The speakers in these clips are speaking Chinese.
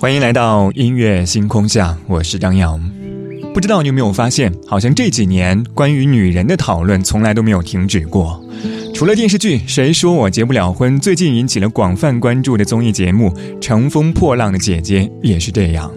欢迎来到音乐星空下，我是张扬。不知道你有没有发现，好像这几年关于女人的讨论从来都没有停止过。除了电视剧《谁说我结不了婚》，最近引起了广泛关注的综艺节目《乘风破浪的姐姐》也是这样。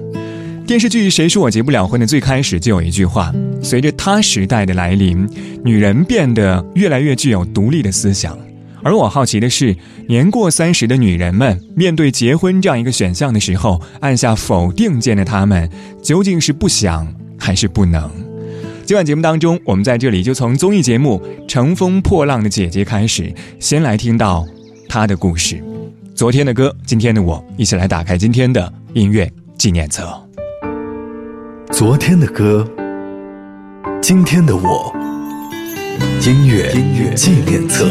电视剧《谁说我结不了婚》的最开始就有一句话：随着她时代的来临，女人变得越来越具有独立的思想。而我好奇的是，年过30的女人们面对结婚这样一个选项的时候，按下否定键的她们究竟是不想还是不能？今晚节目当中，我们在这里就从综艺节目《乘风破浪的姐姐》开始，先来听到她的故事。昨天的歌，今天的我，一起来打开今天的音乐纪念册。昨天的歌，今天的我，音乐纪念册。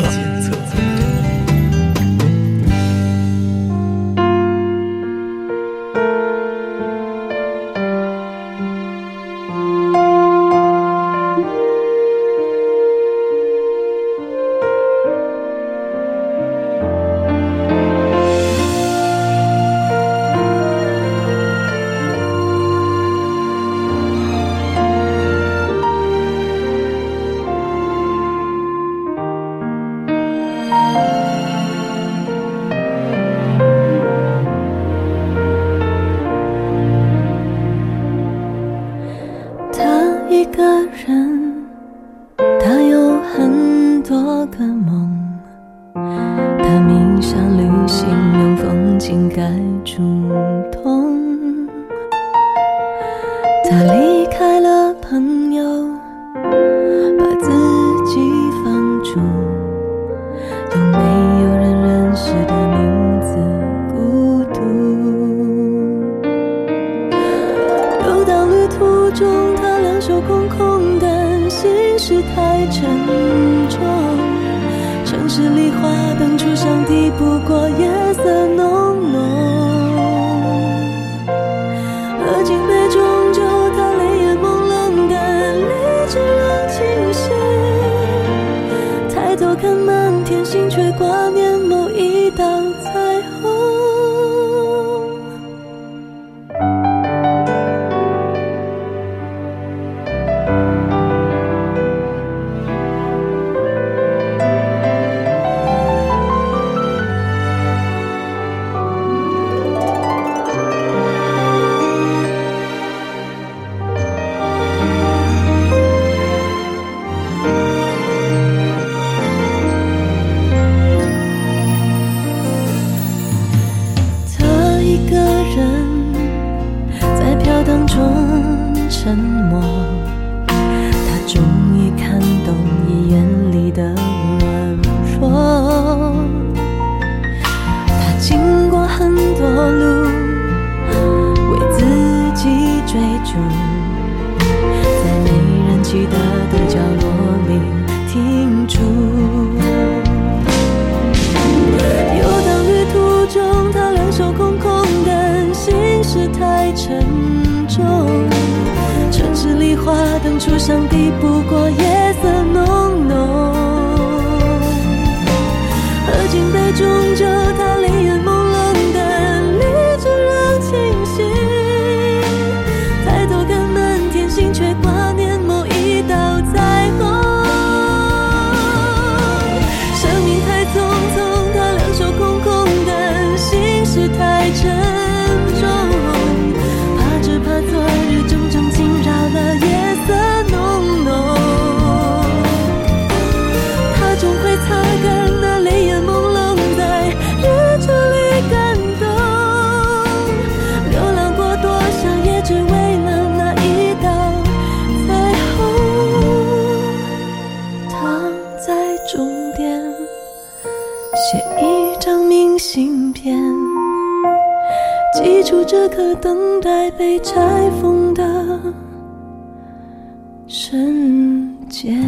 怕只怕昨日种种惊扰了夜色浓浓，记住这颗等待被拆封的瞬间。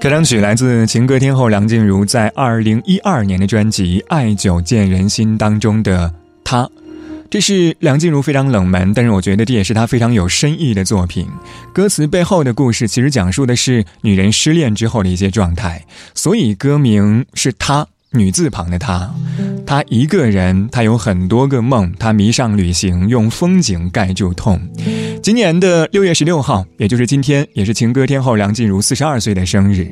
这两曲来自情歌天后梁静茹在2012年的专辑《爱久见人心》当中的《她》。这是梁静茹非常冷门，但是我觉得这也是她非常有深意的作品。歌词背后的故事其实讲述的是女人失恋之后的一些状态，所以歌名是她，女字旁的她。她一个人，她有很多个梦，她迷上旅行，用风景盖住痛。今年的6月16号，也就是今天，也是情歌天后梁静茹42岁的生日。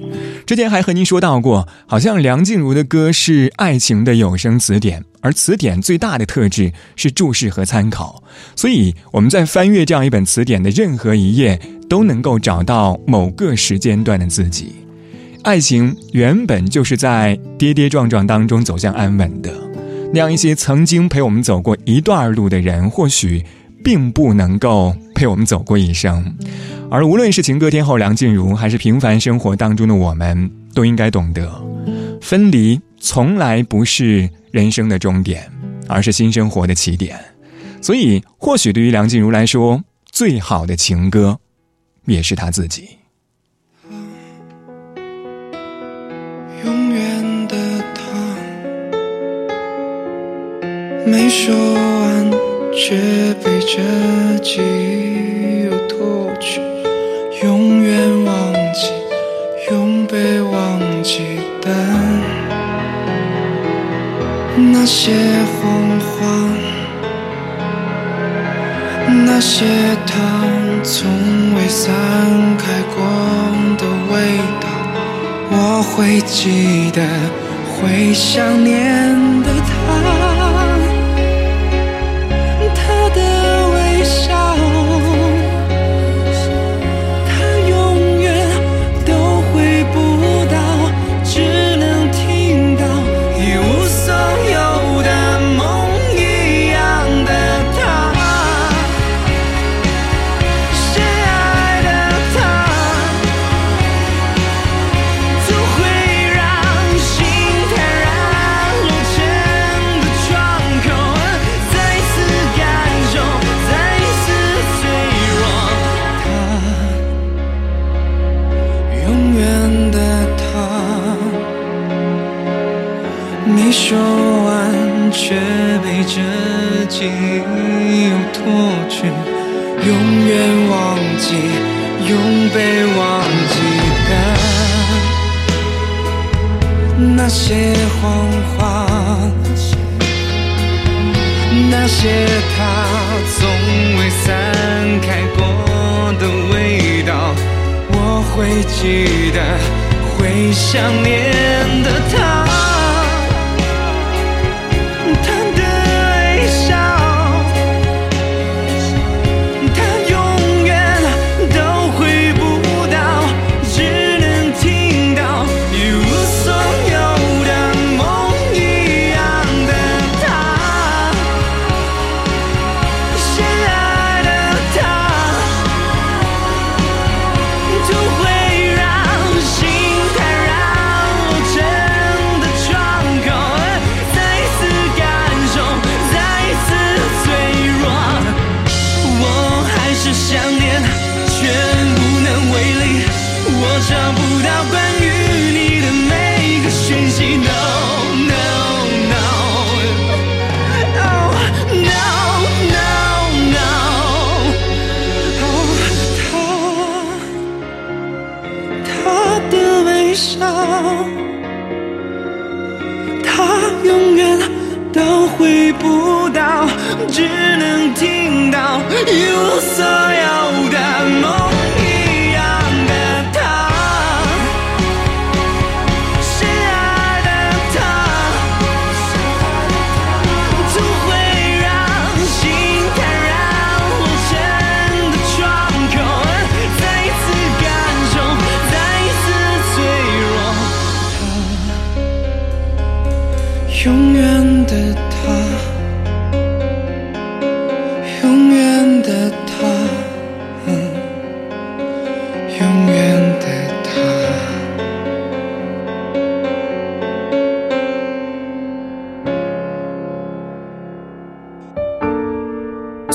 之前还和您说到过，好像梁静茹的歌是爱情的有声词典，而词典最大的特质是注释和参考，所以我们在翻阅这样一本词典的任何一页，都能够找到某个时间段的自己。爱情原本就是在跌跌撞撞当中走向安稳的，那样一些曾经陪我们走过一段路的人，或许并不能够陪我们走过一生。而无论是情歌天后梁静茹，还是平凡生活当中的我们，都应该懂得，分离从来不是人生的终点，而是新生活的起点。所以或许对于梁静茹来说，最好的情歌也是她自己。永远的她，没说完却被这记忆又拖去，永远忘记，永被忘记，但那些谎话，那些糖，从未散开光的味道，我会记得，会想念的她，她的微笑，她永远都回不到，只能听到一无所有。没说完却被这记忆又拖去，永远忘记，永被忘记的那些谎话，那些他从未散开过的味道，我会记得，会想念的他。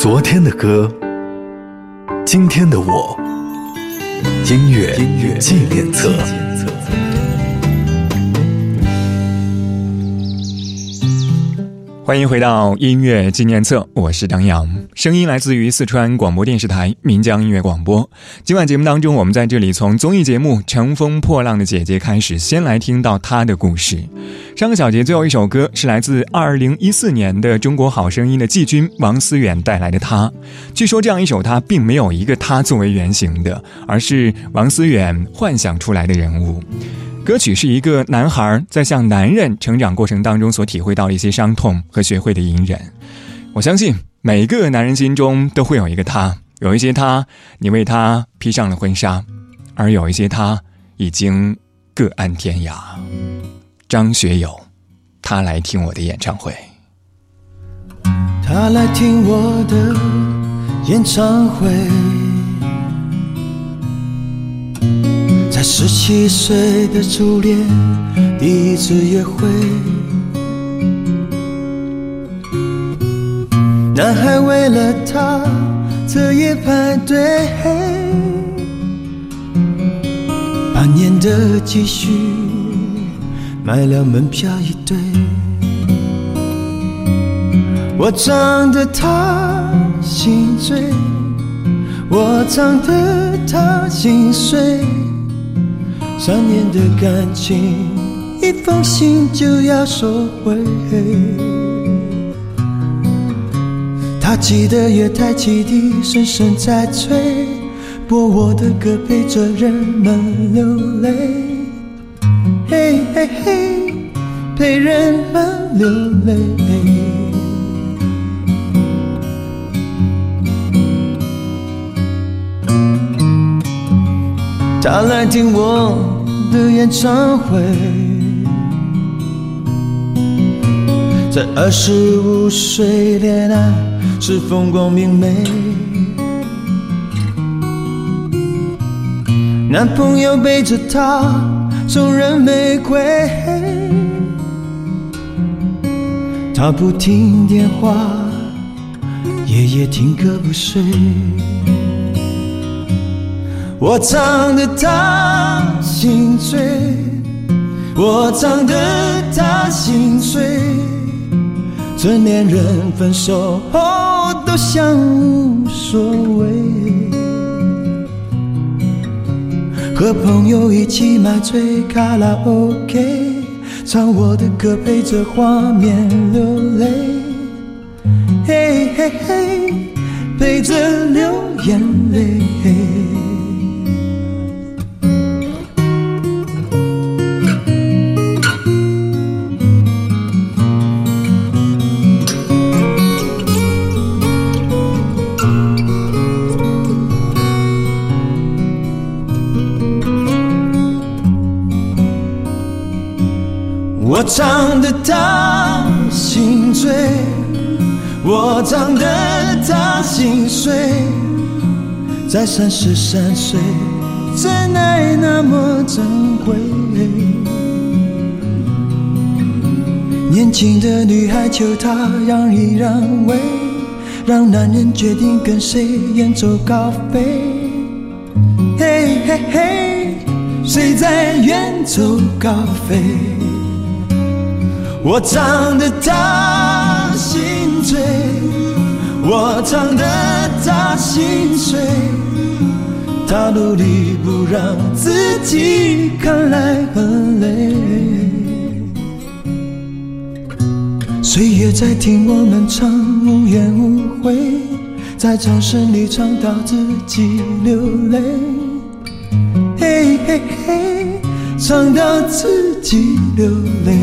昨天的歌，今天的我。音乐纪念册。欢迎回到音乐纪念册，我是张扬，声音来自于四川广播电视台岷江音乐广播。今晚节目当中，我们在这里从综艺节目《乘风破浪的姐姐》开始，先来听到她的故事。上个小节最后一首歌是来自2014年的中国好声音的季军王思远带来的《她》。据说这样一首《她》并没有一个她作为原型的，而是王思远幻想出来的人物。歌曲是一个男孩在向男人成长过程当中所体会到的一些伤痛和学会的隐忍。我相信每一个男人心中都会有一个他，有一些他你为他披上了婚纱，而有一些他已经各安天涯。张学友，他来听我的演唱会。他来听我的演唱会，在17岁的初恋，第一次约会。男孩为了她彻夜排队，8年的积蓄买了门票一对。我唱得她心醉，我唱得她心碎。3年的感情，一封信就要收回。他记得月台汽笛声声在催，播我的歌陪着人们流泪，嘿嘿嘿，陪人们流泪。他来听我的演唱会，在25岁恋爱是风光明媚。男朋友背着她送人玫瑰，她不听电话，夜夜听歌不睡。我唱得她心醉，我唱得她心碎。成年人分手后都像无所谓，和朋友一起买醉卡拉 OK， 唱我的歌陪着画面流泪，嘿嘿嘿，陪着流眼泪。我唱得她心醉，我唱得她心碎。在33岁，真爱那么珍贵。年轻的女孩求他让一让位，让男人决定跟谁远走高飞，嘿嘿嘿，谁在远走高飞。我唱得她心醉，我唱得她心碎。她努力不让自己看来很累，岁月在听我们唱无怨无悔，在掌声里唱到自己流泪，嘿嘿嘿，唱到自己流泪。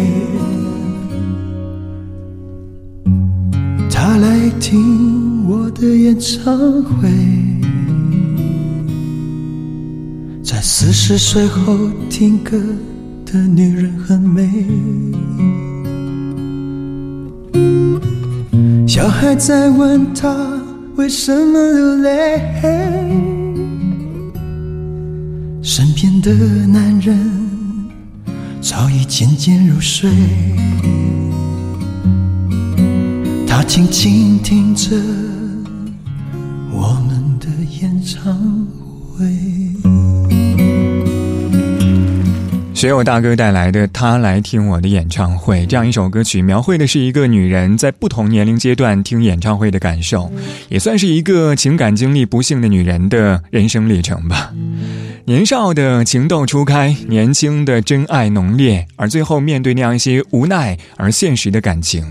他来听我的演唱会，在40岁后听歌的女人很美。小孩在问她为什么流泪，身边的男人早已渐渐入睡。他轻轻听着学友大哥带来的《他来听我的演唱会》，这样一首歌曲描绘的是一个女人在不同年龄阶段听演唱会的感受，也算是一个情感经历不幸的女人的人生历程吧。年少的情窦初开，年轻的真爱浓烈，而最后面对那样一些无奈而现实的感情，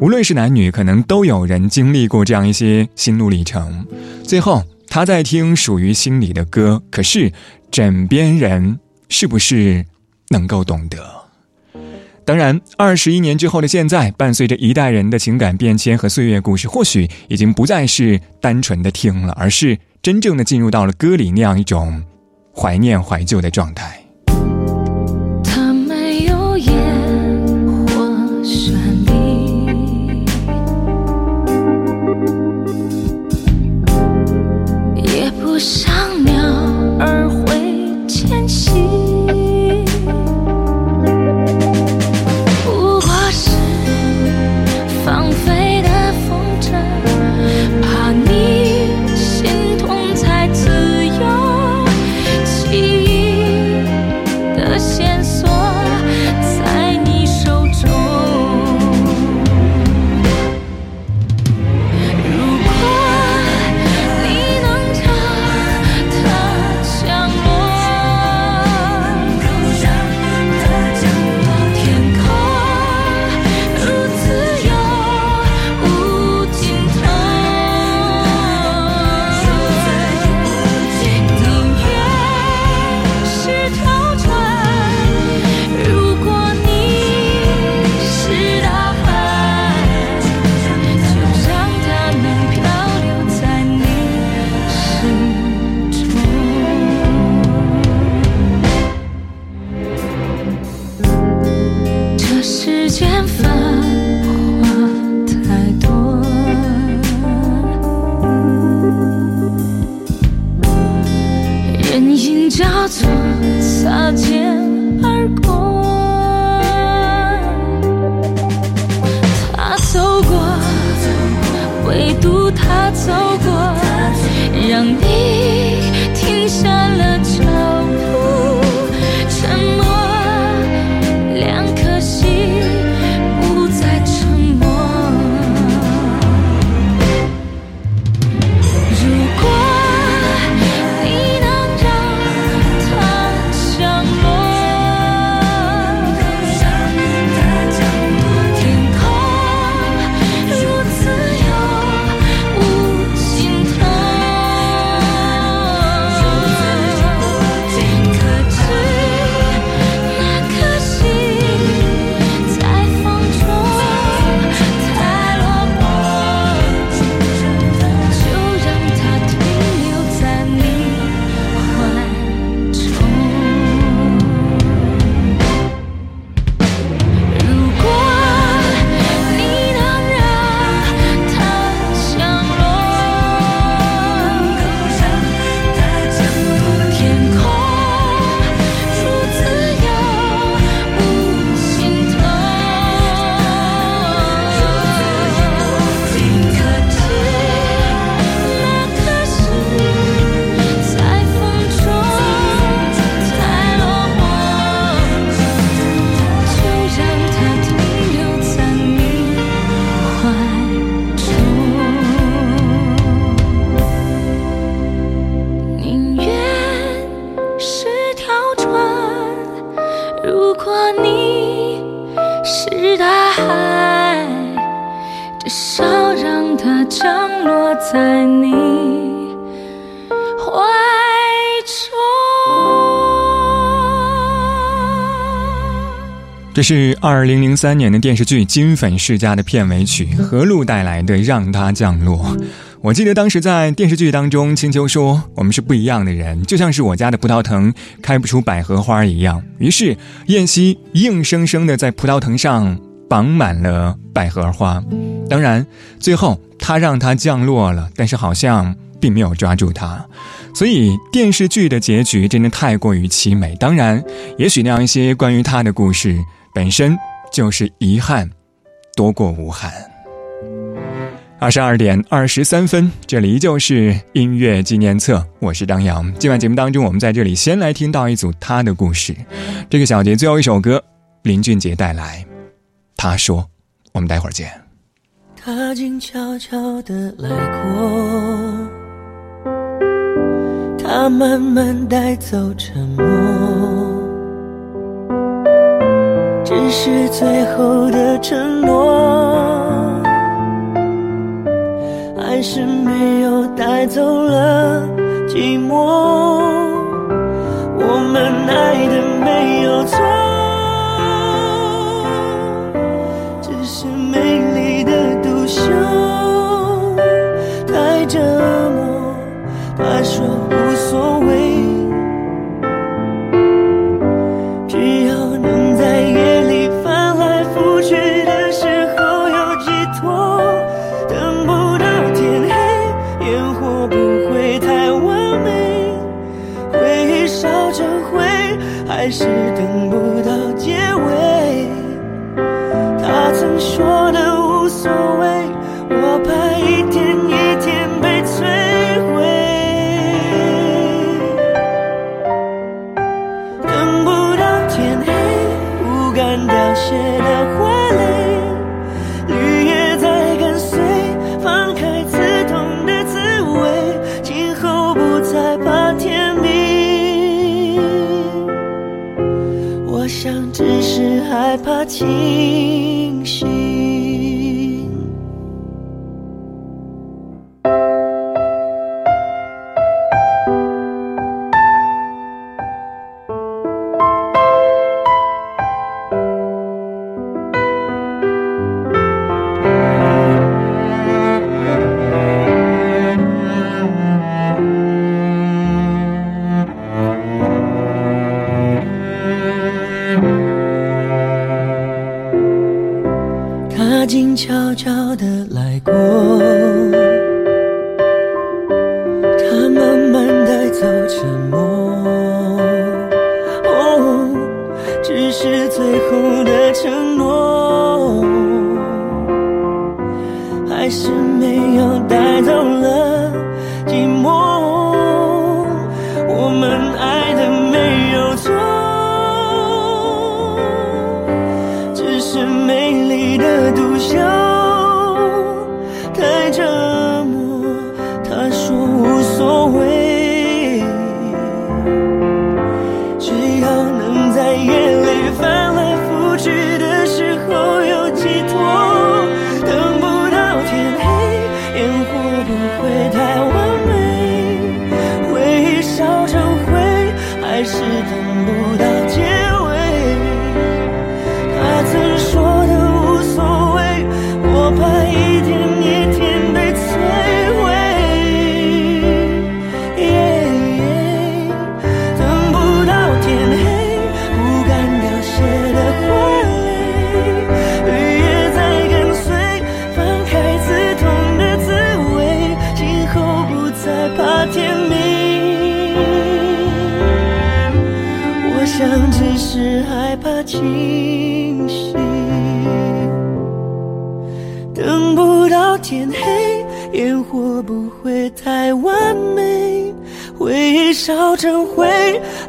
无论是男女，可能都有人经历过这样一些心路历程。最后她在听属于心里的歌，可是枕边人是不是能够懂得。当然21年之后的现在，伴随着一代人的情感变迁和岁月故事，或许已经不再是单纯的听了，而是真正的进入到了歌里那样一种怀念怀旧的状态。他没有烟火绚丽，也不像鸟儿会迁徙，擦肩而过，他走过，唯独他走过，让你停下了脚步，沉默，两颗心不再沉默。如果在你怀中。这是2003年的电视剧《金粉世家》的片尾曲，何璐带来的《让它降落》。我记得当时在电视剧当中，青丘说我们是不一样的人，就像是我家的葡萄藤开不出百合花一样。于是燕西硬生生的在葡萄藤上绑满了百合花，当然最后他让它降落了，但是好像并没有抓住它。所以电视剧的结局真的太过于凄美，当然也许那样一些关于他的故事本身就是遗憾多过无憾。22点23分，这里依旧是音乐纪念册，我是张扬。今晚节目当中，我们在这里先来听到一组他的故事。这个小节最后一首歌，林俊杰带来《他说》，我们待会儿见。他静悄悄地来过，他慢慢带走沉默，只是最后的承诺，还是没有带走了寂寞。我们爱的没有错，只是美丽的独秀太折磨。他说无所谓，只要能在夜里翻来覆去的时候有寄托。等不到天黑，烟火不会太完美，回忆烧成灰，还是等不到结尾。他曾说的无所谓，我怕一天一天被摧毁。等不到天黑，无感凋谢的花蕾，绿叶在跟随，放开刺痛的滋味，今后不再怕天明。我想只是害怕清醒。他静悄悄地来过，他慢慢带走沉默，只是最后的承诺，还是没有带走了寂寞。我们爱的没有错，只是美丽的独秀太折磨。他说无所谓，只要能在夜里翻来覆去的时候有寄托。等不到天黑，烟火不会太完美，回忆烧成灰，还是等不到结尾。他曾说的无所谓，我怕一天一天被摧毁。等不到天黑，不敢凋谢的花蕾，绿叶在跟随，放开刺痛的滋味，今后不再怕天明。我想只是害怕清醒。等不到天黑，烟火不会太完美，回忆烧成灰，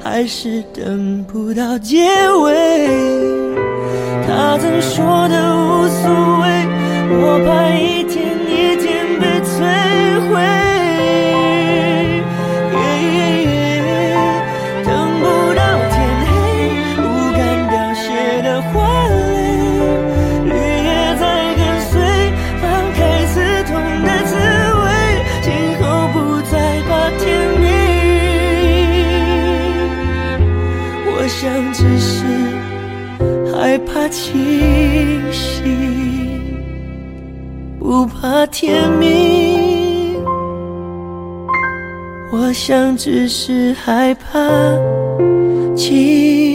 还是等不到结尾。他曾说的无所谓，我怕一天一天被摧毁。等不到天黑，无感凋谢的花蕾，绿叶在跟随，放开刺痛的滋味，今后不再怕天明。我想只是害怕清醒，不怕天明。我想只是害怕清醒。